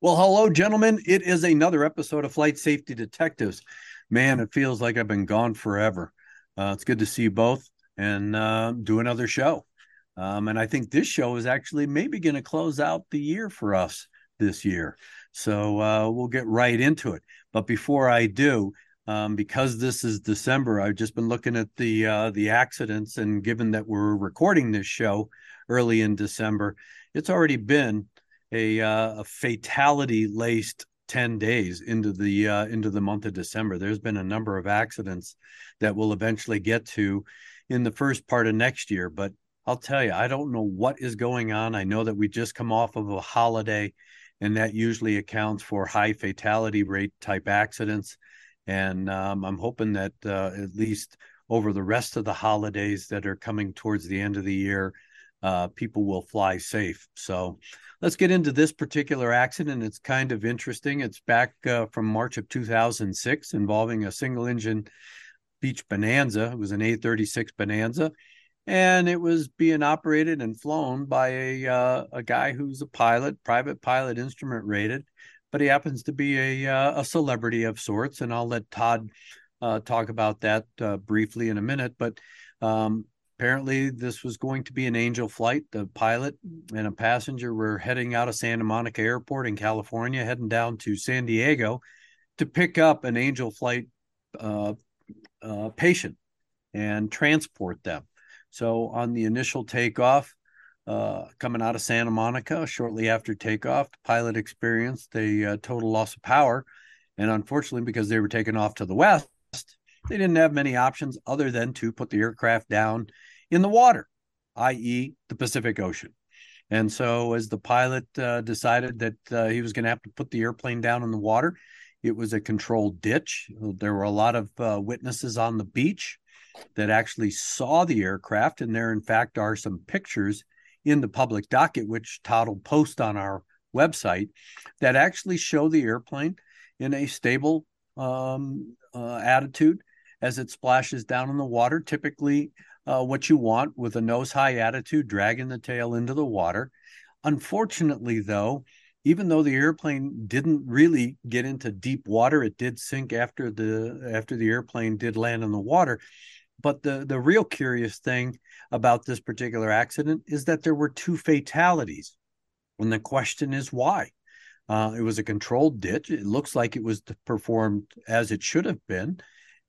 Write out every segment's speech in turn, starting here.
Well, hello, gentlemen. It is another episode of Flight Safety Detectives. Man, it feels like I've been gone forever. It's good to see you both and do another show. And I think this show is actually maybe going to close out the year for us this year. So we'll get right into it. But before I do, because this is December, I've just been looking at the accidents. And given that we're recording this show early in December, it's already been a fatality-laced 10 days into the month of December. There's been a number of accidents that we'll eventually get to in the first part of next year. But I'll tell you, I don't know what is going on. I know that we just come off of a holiday, and that usually accounts for high fatality rate type accidents. And I'm hoping that at least over the rest of the holidays that are coming towards the end of the year, people will fly safe. So let's get into this particular accident. It's kind of interesting. It's back from March of 2006 involving a single engine Beechcraft Bonanza. It was an A36 Bonanza, and it was being operated and flown by a guy who's a pilot, private pilot, instrument rated, but he happens to be a celebrity of sorts. And I'll let Todd talk about that briefly in a minute, but apparently, this was going to be an Angel flight. The pilot and a passenger were heading out of Santa Monica Airport in California, heading down to San Diego to pick up an Angel flight patient and transport them. So on the initial takeoff, coming out of Santa Monica, shortly after takeoff, the pilot experienced a total loss of power. And unfortunately, because they were taking off to the west, they didn't have many options other than to put the aircraft down in the water, i.e. the Pacific Ocean. And so as the pilot decided that he was going to have to put the airplane down in the water, it was a controlled ditch. There were a lot of witnesses on the beach that actually saw the aircraft. And there, in fact, are some pictures in the public docket, which Todd will post on our website, that actually show the airplane in a stable attitude as it splashes down in the water, typically what you want with a nose-high attitude, dragging the tail into the water. Unfortunately, though, even though the airplane didn't really get into deep water, it did sink after the airplane did land in the water. But the real curious thing about this particular accident is that there were two fatalities. And the question is why? It was a controlled ditch. It looks like it was performed as it should have been.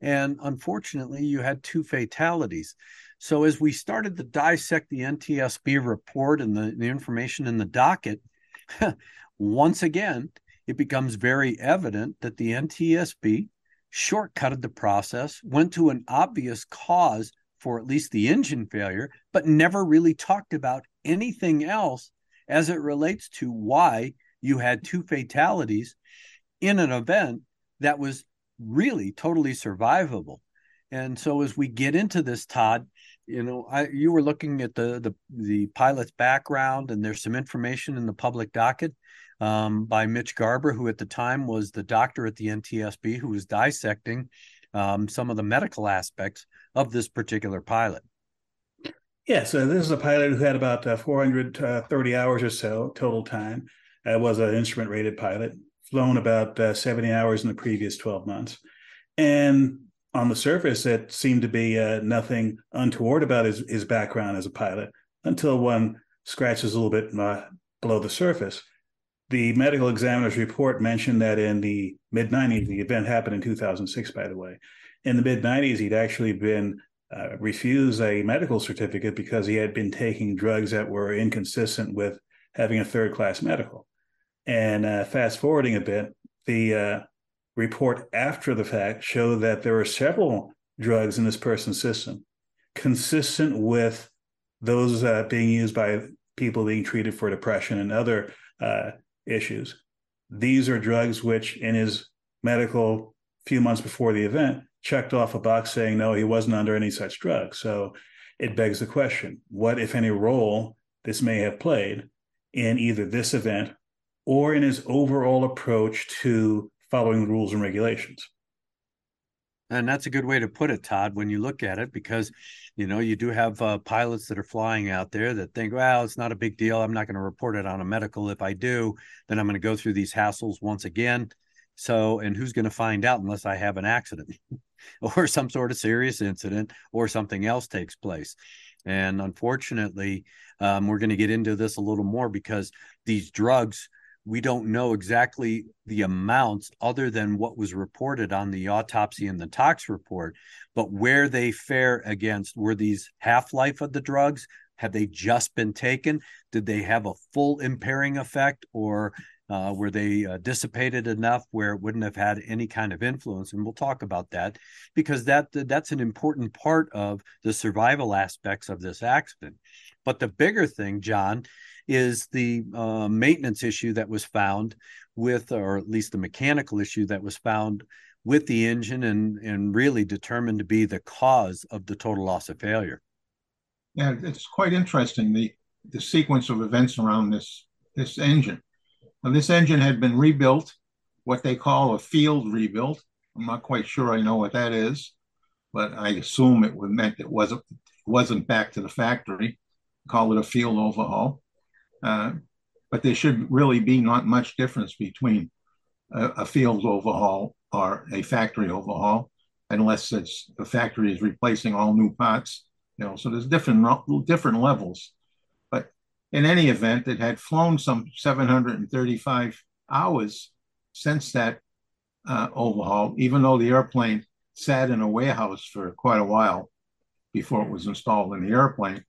And unfortunately, you had two fatalities. So as we started to dissect the NTSB report and the information in the docket, once again, it becomes very evident that the NTSB shortcutted the process, went to an obvious cause for at least the engine failure, but never really talked about anything else as it relates to why you had two fatalities in an event that was really totally survivable. And so as we get into this, Todd, you know, you were looking at the pilot's background, and there's some information in the public docket by Mitch Garber, who at the time was the doctor at the NTSB, who was dissecting some of the medical aspects of this particular pilot. Yeah, so this is a pilot who had about 430 hours or so total time. Was an instrument-rated pilot, flown about 70 hours in the previous 12 months. And on the surface, it seemed to be nothing untoward about his background as a pilot, until one scratches a little bit below the surface. The medical examiner's report mentioned that in the mid-90s, the event happened in 2006, by the way. In the mid-90s, he'd actually been refused a medical certificate because he had been taking drugs that were inconsistent with having a third-class medical. And fast-forwarding a bit, the report after the fact showed that there were several drugs in this person's system, consistent with those being used by people being treated for depression and other issues. These are drugs which, in his medical few months before the event, checked off a box saying, no, he wasn't under any such drugs. So it begs the question, what, if any, role this may have played in either this event or in his overall approach to following the rules and regulations? And that's a good way to put it, Todd, when you look at it, because, you know, you do have pilots that are flying out there that think, well, it's not a big deal. I'm not going to report it on a medical. If I do, then I'm going to go through these hassles once again. So, and who's going to find out unless I have an accident or some sort of serious incident or something else takes place? And unfortunately, we're going to get into this a little more because these drugs, we don't know exactly the amounts other than what was reported on the autopsy and the tox report, but where they fare against, were these half-life of the drugs? Had they just been taken? Did they have a full impairing effect, or were they dissipated enough where it wouldn't have had any kind of influence? And we'll talk about that because that's an important part of the survival aspects of this accident. But the bigger thing, John, is the maintenance issue that was found with, or at least the mechanical issue that was found with the engine and really determined to be the cause of the total loss of failure. Yeah, it's quite interesting, the sequence of events around this engine. Now, this engine had been rebuilt, what they call a field rebuild. I'm not quite sure I know what that is, but I assume it meant it wasn't back to the factory. Call it a field overhaul. But there should really be not much difference between a field overhaul or a factory overhaul, unless it's the factory is replacing all new parts. You know, so there's different levels. But in any event, it had flown some 735 hours since that overhaul, even though the airplane sat in a warehouse for quite a while before it was installed in the airplane.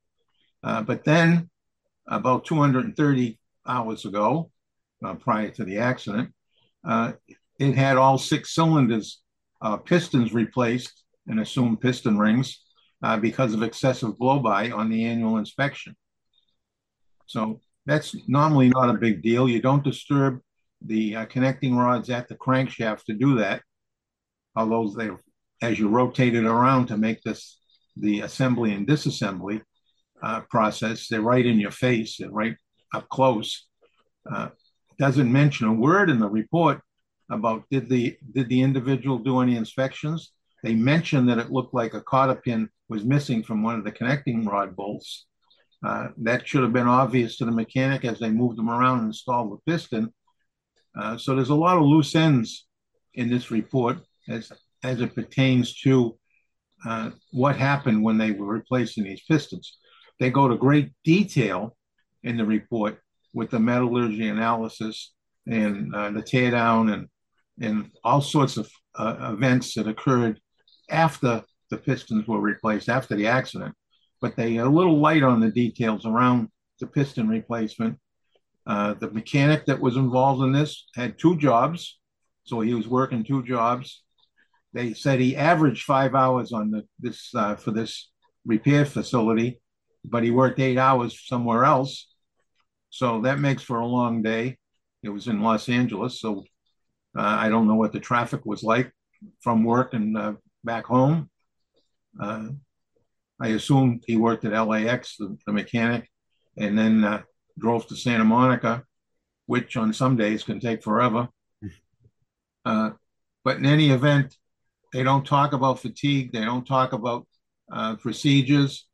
But then, about 230 hours ago, prior to the accident, it had all six cylinders, pistons replaced and assumed piston rings because of excessive blow-by on the annual inspection. So that's normally not a big deal. You don't disturb the connecting rods at the crankshaft to do that, although as you rotate it around to make this the assembly and disassembly, process. They're right in your face. They're right up close. Doesn't mention a word in the report about did the individual do any inspections. They mentioned that it looked like a cotter pin was missing from one of the connecting rod bolts. That should have been obvious to the mechanic as they moved them around and installed the piston. So there's a lot of loose ends in this report as it pertains to what happened when they were replacing these pistons. They go to great detail in the report with the metallurgy analysis and the teardown and all sorts of events that occurred after the pistons were replaced, after the accident. But they are a little light on the details around the piston replacement. The mechanic that was involved in this had two jobs, so he was working two jobs. They said he averaged 5 hours on for this repair facility, but he worked 8 hours somewhere else. So that makes for a long day. It was in Los Angeles, so I don't know what the traffic was like from work and back home. I assumed he worked at LAX, the mechanic, and then drove to Santa Monica, which on some days can take forever. But in any event, they don't talk about fatigue. They don't talk about procedures.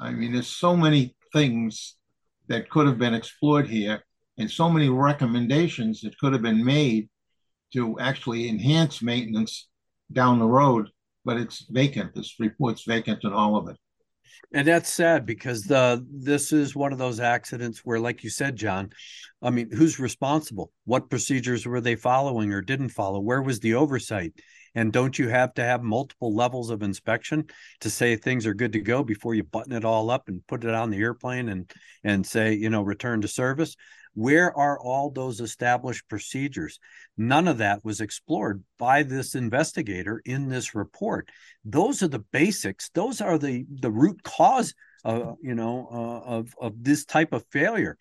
I mean, there's so many things that could have been explored here and so many recommendations that could have been made to actually enhance maintenance down the road, but it's vacant. This report's vacant in all of it. And that's sad, because this is one of those accidents where, like you said, John, I mean, who's responsible? What procedures were they following or didn't follow? Where was the oversight? And don't you have to have multiple levels of inspection to say things are good to go before you button it all up and put it on the airplane and say, you know, return to service? Where are all those established procedures? None of that was explored by this investigator in this report. Those are the basics. Those are the root cause of this type of failure.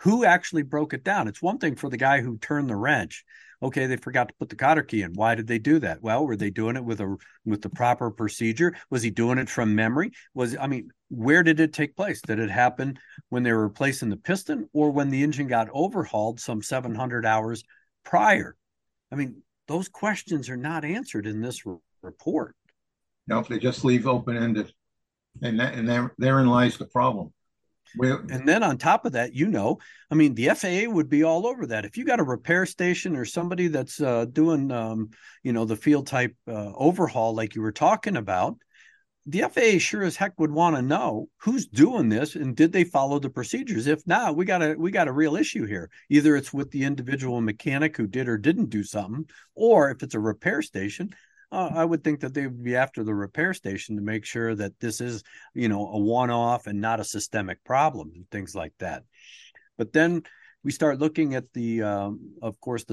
Who actually broke it down? It's one thing for the guy who turned the wrench. Okay, they forgot to put the cotter key in. Why did they do that? Well, were they doing it with the proper procedure? Was he doing it from memory? Where did it take place? Did it happen when they were replacing the piston, or when the engine got overhauled some 700 hours prior? I mean, those questions are not answered in this report. No, they just leave open-ended, and therein lies the problem. And then on top of that, the FAA would be all over that. If you got a repair station or somebody that's doing, the field type overhaul like you were talking about, the FAA sure as heck would want to know who's doing this and did they follow the procedures. If not, we got a real issue here. Either it's with the individual mechanic who did or didn't do something, or if it's a repair station, I would think that they would be after the repair station to make sure that this is, a one-off and not a systemic problem and things like that. But then we start looking at the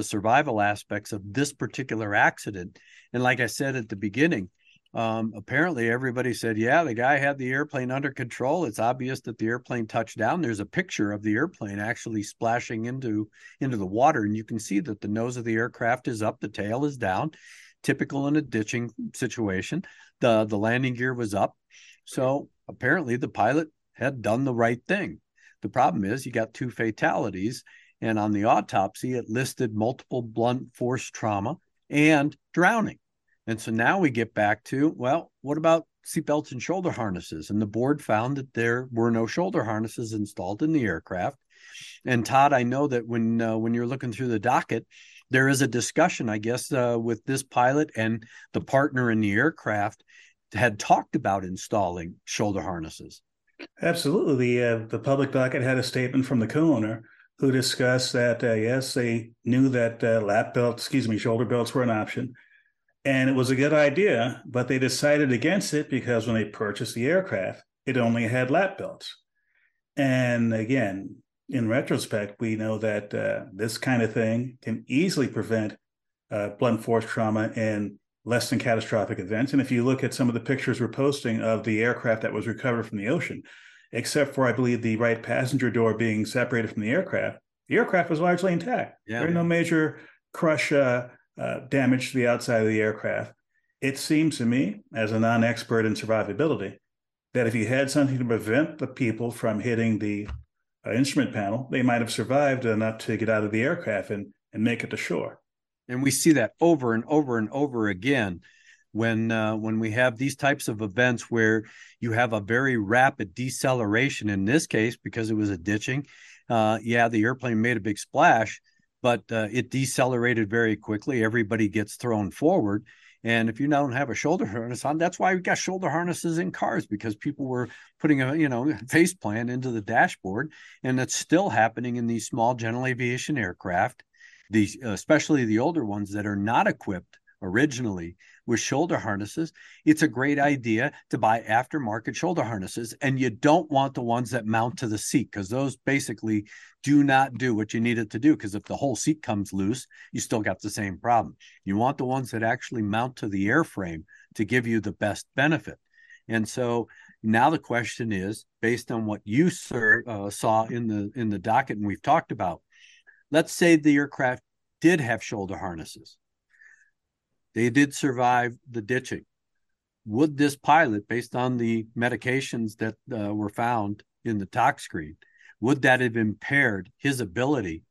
survival aspects of this particular accident. And like I said at the beginning, apparently everybody said, yeah, the guy had the airplane under control. It's obvious that the airplane touched down. There's a picture of the airplane actually splashing into the water. And you can see that the nose of the aircraft is up, the tail is down. Typical in a ditching situation. The landing gear was up. So apparently the pilot had done the right thing. The problem is you got two fatalities, and on the autopsy, it listed multiple blunt force trauma and drowning. And so now we get back to, well, what about seatbelts and shoulder harnesses? And the board found that there were no shoulder harnesses installed in the aircraft. And Todd, I know that when you're looking through the docket, there is a discussion, I guess, with this pilot and the partner in the aircraft had talked about installing shoulder harnesses. Absolutely. The public docket had a statement from the co-owner who discussed that, yes, they knew that shoulder belts were an option. And it was a good idea, but they decided against it because when they purchased the aircraft, it only had lap belts. And again, in retrospect, we know that this kind of thing can easily prevent blunt force trauma and less than catastrophic events. And if you look at some of the pictures we're posting of the aircraft that was recovered from the ocean, except for, I believe, the right passenger door being separated from the aircraft was largely intact. Yeah, there are no major crush damage to the outside of the aircraft. It seems to me, as a non-expert in survivability, that if you had something to prevent the people from hitting the instrument panel, they might have survived enough to get out of the aircraft and make it to shore. And we see that over and over and over again when we have these types of events where you have a very rapid deceleration. In this case, because it was a ditching, the airplane made a big splash, but it decelerated very quickly. Everybody gets thrown forward. And if you don't have a shoulder harness on, that's why we got shoulder harnesses in cars, because people were putting face plant into the dashboard. And that's still happening in these small general aviation aircraft, especially the older ones that are not equipped originally with shoulder harnesses. It's a great idea to buy aftermarket shoulder harnesses. And you don't want the ones that mount to the seat, because those basically do not do what you need it to do. Because if the whole seat comes loose, you still got the same problem. You want the ones that actually mount to the airframe to give you the best benefit. And so now the question is, based on what you, sir, saw in the docket and we've talked about, let's say the aircraft did have shoulder harnesses. They did survive the ditching. Would this pilot, based on the medications that were found in the tox screen, would that have impaired his ability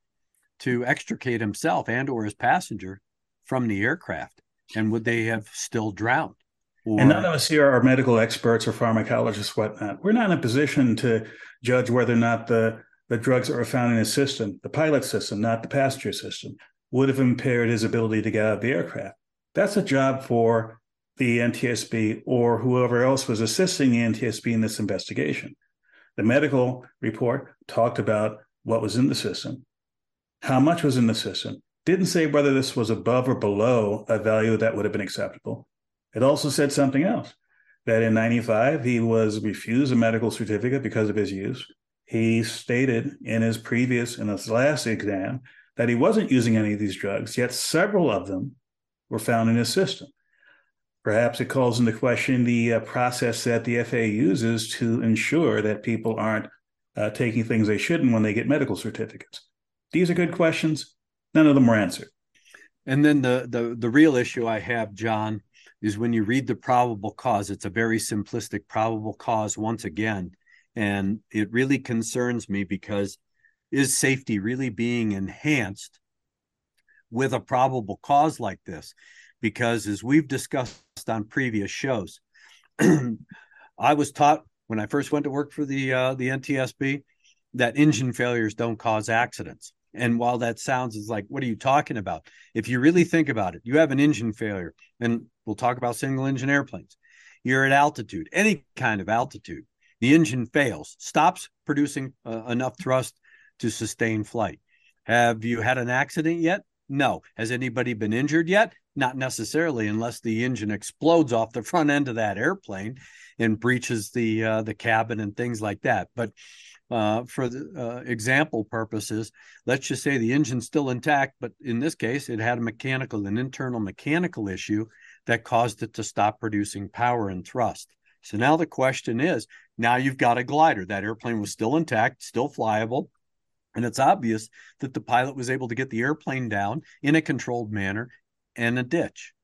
to extricate himself and or his passenger from the aircraft? And would they have still drowned? And none of us here are medical experts or pharmacologists, whatnot. We're not in a position to judge whether or not the drugs that were found in his system, the pilot's system, not the passenger system, would have impaired his ability to get out of the aircraft. That's a job for the NTSB or whoever else was assisting the NTSB in this investigation. The medical report talked about what was in the system, how much was in the system. Didn't say whether this was above or below a value that would have been acceptable. It also said something else, that in 95, he was refused a medical certificate because of his use. He stated in his last exam that he wasn't using any of these drugs, yet several of them were found in his system. Perhaps it calls into question the process that the FAA uses to ensure that people aren't taking things they shouldn't when they get medical certificates. These are good questions. None of them were answered. And then the real issue I have, John, is when you read the probable cause, it's a very simplistic probable cause once again. And it really concerns me because is safety really being enhanced with a probable cause like this? Because as we've discussed on previous shows, I was taught when I first went to work for the NTSB that engine failures don't cause accidents. And while that sounds is like, what are you talking about? If you really think about it, you have an engine failure, and we'll talk about single engine airplanes. You're at altitude, any kind of altitude. The engine fails, stops producing enough thrust to sustain flight. Have you had an accident yet? No. Has anybody been injured yet? Not necessarily, unless the engine explodes off the front end of that airplane and breaches the cabin and things like that. But for the example purposes, let's just say the engine's still intact, but in this case, it had an internal mechanical issue that caused it to stop producing power and thrust. So now the question is, now you've got a glider. That airplane was still intact, still flyable, and it's obvious that the pilot was able to get the airplane down in a controlled manner in a ditch.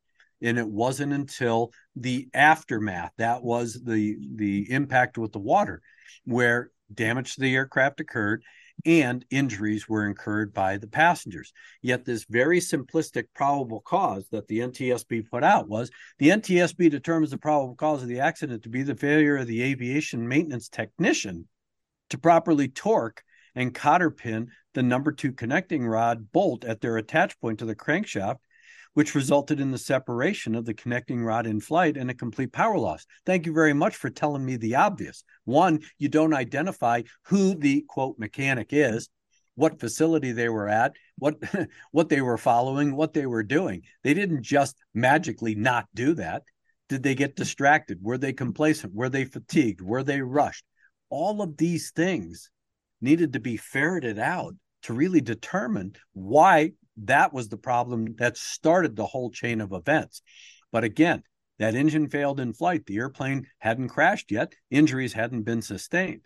And it wasn't until the aftermath, that was the impact with the water, where damage to the aircraft occurred and injuries were incurred by the passengers. Yet this very simplistic probable cause that the NTSB put out was the NTSB determines the probable cause of the accident to be the failure of the aviation maintenance technician to properly torque and cotter pin the #2 connecting rod bolt at their attach point to the crankshaft, which resulted in the separation of the connecting rod in flight and a complete power loss. Thank you very much for telling me the obvious. One, you don't identify who the, quote, mechanic is, what facility they were at, what they were following, what they were doing. They didn't just magically not do that. Did they get distracted? Were they complacent? Were they fatigued? Were they rushed? All of these things needed to be ferreted out to really determine why that was the problem that started the whole chain of events. But again, that engine failed in flight. The airplane hadn't crashed yet. Injuries hadn't been sustained.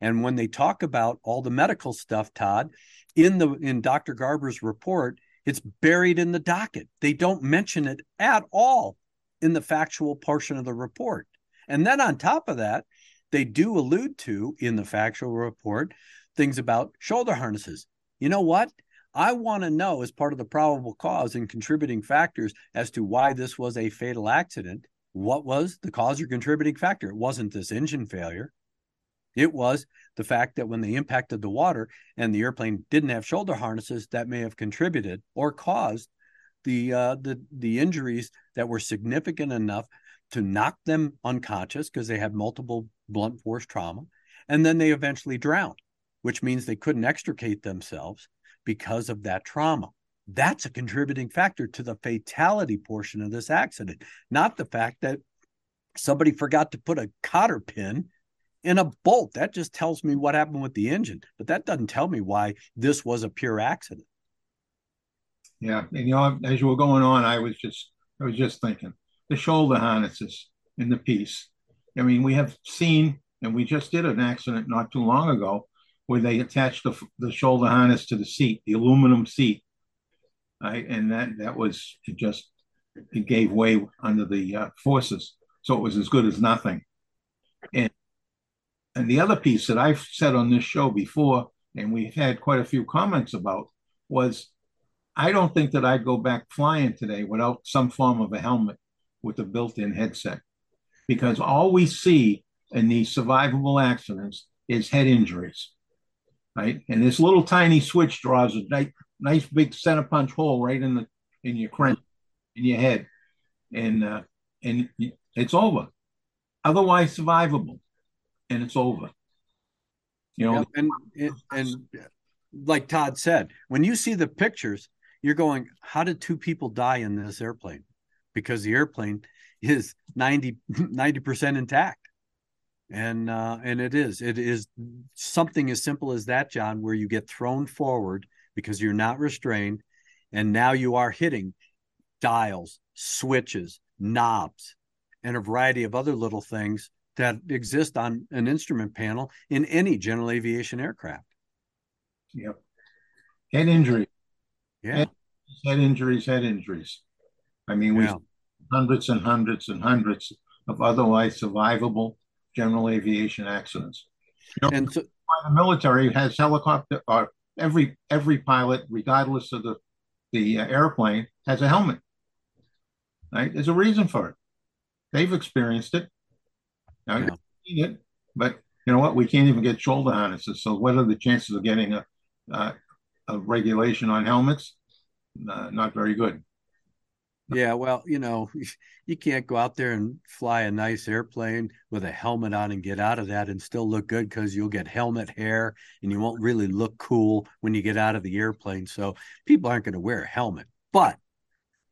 And when they talk about all the medical stuff, Todd, in Dr. Garber's report, it's buried in the docket. They don't mention it at all in the factual portion of the report. And then on top of that, they do allude to, in the factual report, things about shoulder harnesses. You know what? I want to know, as part of the probable cause and contributing factors as to why this was a fatal accident, what was the cause or contributing factor? It wasn't this engine failure. It was the fact that when they impacted the water and the airplane didn't have shoulder harnesses, that may have contributed or caused the injuries that were significant enough to knock them unconscious because they had multiple blunt force trauma. And then they eventually drowned, which means they couldn't extricate themselves because of that trauma. That's a contributing factor to the fatality portion of this accident, not the fact that somebody forgot to put a cotter pin in a bolt. That just tells me what happened with the engine, but that doesn't tell me why this was a pure accident. Yeah, and you know, as you were going on, I was just thinking the shoulder harnesses in the piece. I mean, we have seen, and we just did an accident not too long ago, where they attached the shoulder harness to the seat, the aluminum seat, right? And it gave way under the forces. So it was as good as nothing. And the other piece that I've said on this show before, and we've had quite a few comments about, was I don't think that I'd go back flying today without some form of a helmet with a built-in headset, because all we see in these survivable accidents is head injuries. Right? And this little tiny switch draws a nice big center punch hole right in your crank, in your head. And and it's over. Otherwise survivable, and it's over. You know, and like Todd said, when you see the pictures, you're going, how did two people die in this airplane? Because the airplane is 90% intact. And it is something as simple as that, John, where you get thrown forward because you're not restrained. And now you are hitting dials, switches, knobs, and a variety of other little things that exist on an instrument panel in any general aviation aircraft. Yep. Head injury. Yeah. Head injuries. I mean, we hundreds and hundreds and hundreds of otherwise survivable general aviation accidents. You know, and so, the military has helicopter, or every pilot, regardless of the airplane, has a helmet. Right? There's a reason for it. They've experienced it. Now, you've seen it, but you know what? We can't even get shoulder harnesses. So what are the chances of getting a regulation on helmets? Not very good. Yeah, well, you know, you can't go out there and fly a nice airplane with a helmet on and get out of that and still look good, because you'll get helmet hair and you won't really look cool when you get out of the airplane. So people aren't going to wear a helmet. But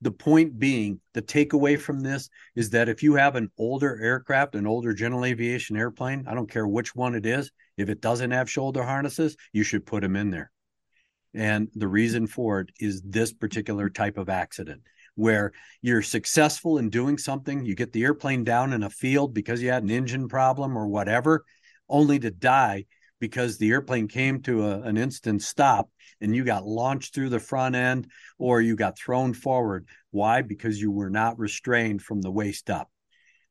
the point being, the takeaway from this is that if you have an older aircraft, an older general aviation airplane, I don't care which one it is, if it doesn't have shoulder harnesses, you should put them in there. And the reason for it is this particular type of accident, where you're successful in doing something, you get the airplane down in a field because you had an engine problem or whatever, only to die because the airplane came to an instant stop and you got launched through the front end or you got thrown forward. Why? Because you were not restrained from the waist up.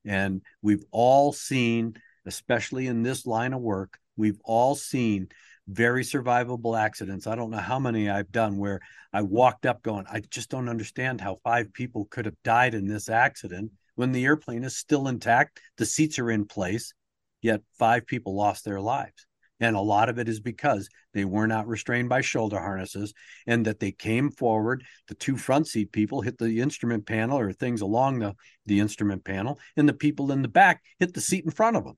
And we've all seen, especially in this line of work, we've all seen very survivable accidents. I don't know how many I've done where I walked up going, I just don't understand how 5 people could have died in this accident when the airplane is still intact, the seats are in place, yet 5 people lost their lives. And a lot of it is because they were not restrained by shoulder harnesses and that they came forward. The 2 front seat people hit the instrument panel or things along the instrument panel, and the people in the back hit the seat in front of them.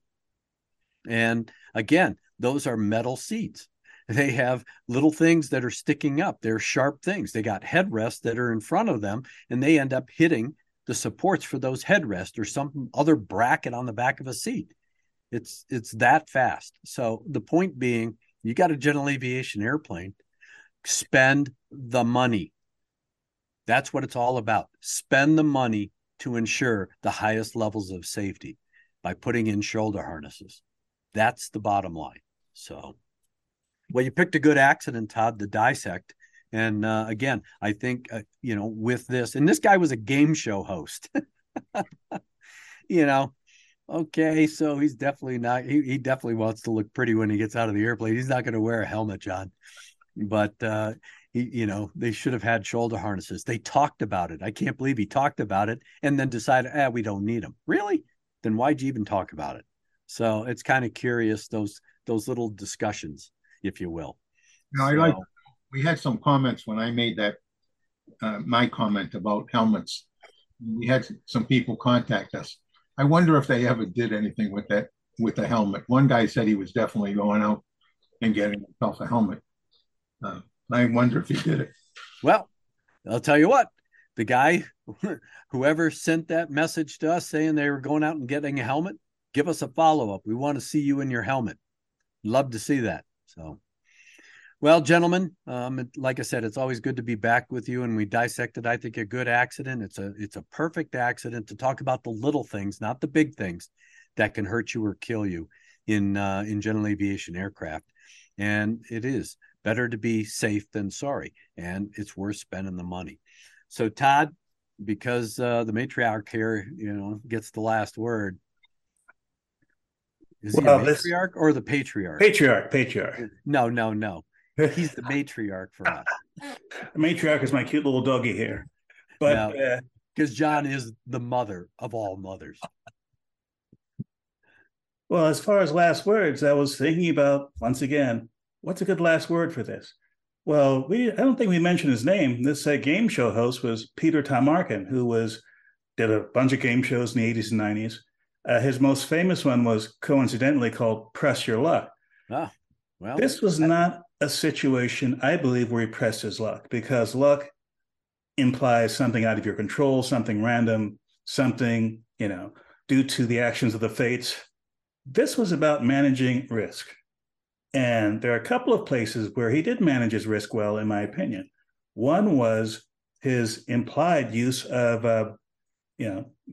And again, those are metal seats. They have little things that are sticking up. They're sharp things. They got headrests that are in front of them, and they end up hitting the supports for those headrests or some other bracket on the back of a seat. It's that fast. So the point being, you got a general aviation airplane, spend the money. That's what it's all about. Spend the money to ensure the highest levels of safety by putting in shoulder harnesses. That's the bottom line. So, well, you picked a good accident, Todd, to dissect. And again, I think, you know, with this, and this guy was a game show host, you know, okay, so he's definitely not, he definitely wants to look pretty when he gets out of the airplane. He's not going to wear a helmet, John, but he, you know, they should have had shoulder harnesses. They talked about it. I can't believe he talked about it and then decided, we don't need them. Really? Then why'd you even talk about it? So it's kind of curious, those little discussions, if you will. Now, we had some comments when I made that my comment about helmets. We had some people contact us. I wonder if they ever did anything with that, with the helmet. One guy said he was definitely going out and getting himself a helmet. I wonder if he did it. Well, I'll tell you what. The guy, whoever sent that message to us saying they were going out and getting a helmet, give us a follow-up. We want to see you in your helmet. Love to see that. So, well, gentlemen, like I said, it's always good to be back with you. And we dissected, I think, a good accident. It's a perfect accident to talk about the little things, not the big things that can hurt you or kill you in general aviation aircraft. And it is better to be safe than sorry. And it's worth spending the money. So, Todd, because the matriarch here, you know, gets the last word. Is he the matriarch or the patriarch? Patriarch. No. He's the matriarch for us. The matriarch is my cute little doggy here. But because John is the mother of all mothers. Well, as far as last words, I was thinking about, once again, what's a good last word for this? Well, I don't think we mentioned his name. This game show host was Peter Tomarken, who was did a bunch of game shows in the 80s and 90s. His most famous one was coincidentally called Press Your Luck. Ah, well, this was not a situation, I believe, where he pressed his luck, because luck implies something out of your control, something random, something, you know, due to the actions of the fates. This was about managing risk. And there are a couple of places where he did manage his risk well, in my opinion. One was his implied use of,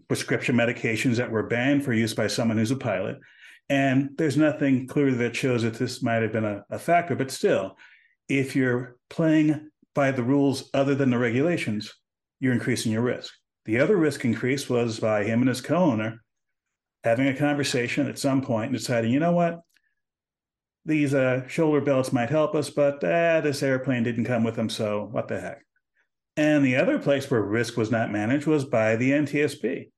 prescription medications that were banned for use by someone who's a pilot. And there's nothing clearly that shows that this might have been a factor. But still, if you're playing by the rules other than the regulations, you're increasing your risk. The other risk increase was by him and his co-owner having a conversation at some point and deciding, you know what, these shoulder belts might help us, but this airplane didn't come with them, so what the heck? And the other place where risk was not managed was by the NTSB.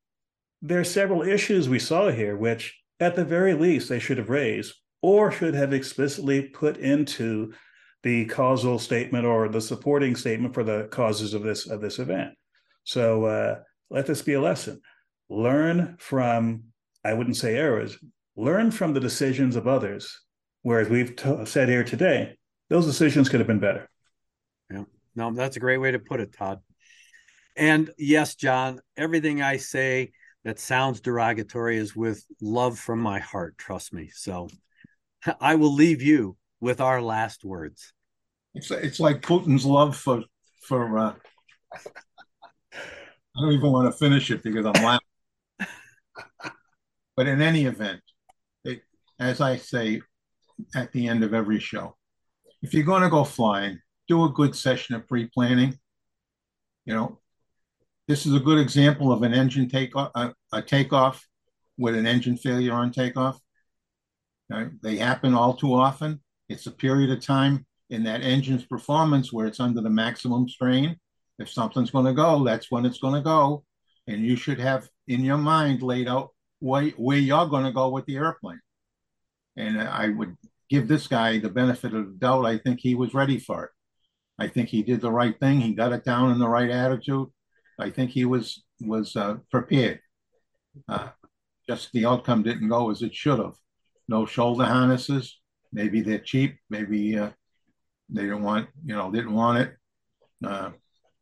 There are several issues we saw here, which at the very least they should have raised or should have explicitly put into the causal statement or the supporting statement for the causes of this event. So let this be a lesson. Learn from, I wouldn't say errors, learn from the decisions of others. Whereas we've said here today, those decisions could have been better. Yeah. No, that's a great way to put it, Todd. And yes, John, everything I say that sounds derogatory is with love from my heart. Trust me. So I will leave you with our last words. It's like Putin's love for I don't even want to finish it because I'm laughing. But in any event, as I say at the end of every show, if you're going to go flying, do a good session of pre-planning. You know, this is a good example of an engine takeoff, a takeoff with an engine failure on takeoff. Now, they happen all too often. It's a period of time in that engine's performance where it's under the maximum strain. If something's going to go, that's when it's going to go. And you should have in your mind laid out where you're going to go with the airplane. And I would give this guy the benefit of the doubt. I think he was ready for it. I think he did the right thing. He got it down in the right attitude. I think he was prepared. Just the outcome didn't go as it should have. No shoulder harnesses. Maybe they're cheap. Maybe they didn't want it.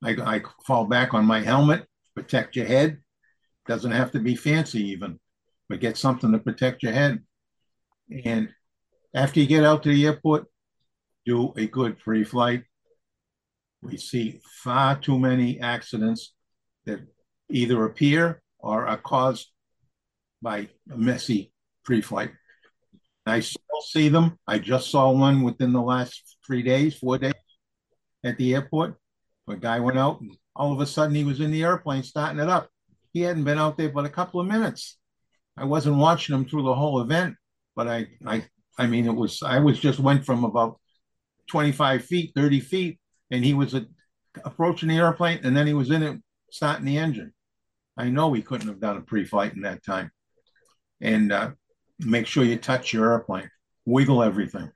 I fall back on my helmet. Protect your head. Doesn't have to be fancy even, but get something to protect your head. And after you get out to the airport, do a good pre-flight. We see far too many accidents that either appear or are caused by a messy pre-flight. I still see them. I just saw one within the last 4 days at the airport. A guy went out and all of a sudden he was in the airplane starting it up. He hadn't been out there but a couple of minutes. I wasn't watching him through the whole event, but I mean, I just went from about 25 feet, 30 feet, and he was approaching the airplane, and then he was in it, starting the engine. I know he couldn't have done a pre-flight in that time. And make sure you touch your airplane. Wiggle everything.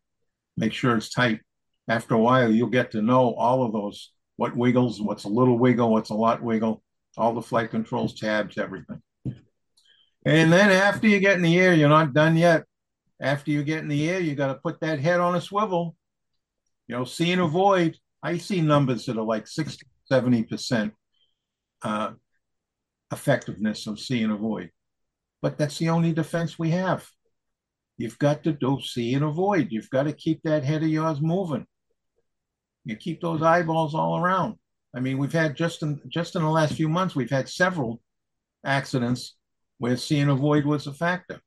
Make sure it's tight. After a while, you'll get to know all of those, what wiggles, what's a little wiggle, what's a lot wiggle, all the flight controls, tabs, everything. And then after you get in the air, you're not done yet. After you get in the air, you got to put that head on a swivel. You know, see and avoid. I see numbers that are like 60, 70% effectiveness of see and avoid. But that's the only defense we have. You've got to do see and avoid. You've got to keep that head of yours moving. You keep those eyeballs all around. I mean, we've had just in the last few months, we've had several accidents where see and avoid was a factor.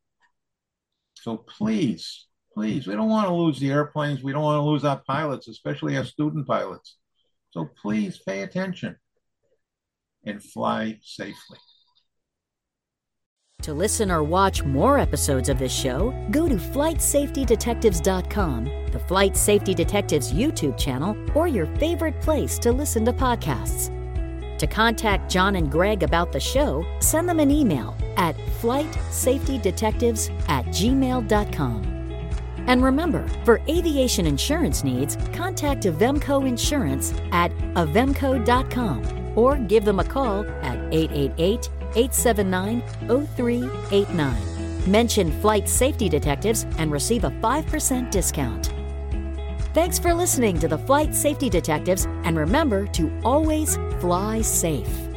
So please, please, we don't want to lose the airplanes. We don't want to lose our pilots, especially our student pilots. So please pay attention and fly safely. To listen or watch more episodes of this show, go to FlightSafetyDetectives.com, the Flight Safety Detectives YouTube channel, or your favorite place to listen to podcasts. To contact John and Greg about the show, send them an email at FlightSafetyDetectives@gmail.com. And remember, for aviation insurance needs, contact Avemco Insurance at avemco.com or give them a call at 888-888-888. 879-0389. Mention Flight Safety Detectives and receive a 5% discount. Thanks for listening to the Flight Safety Detectives, and remember to always fly safe.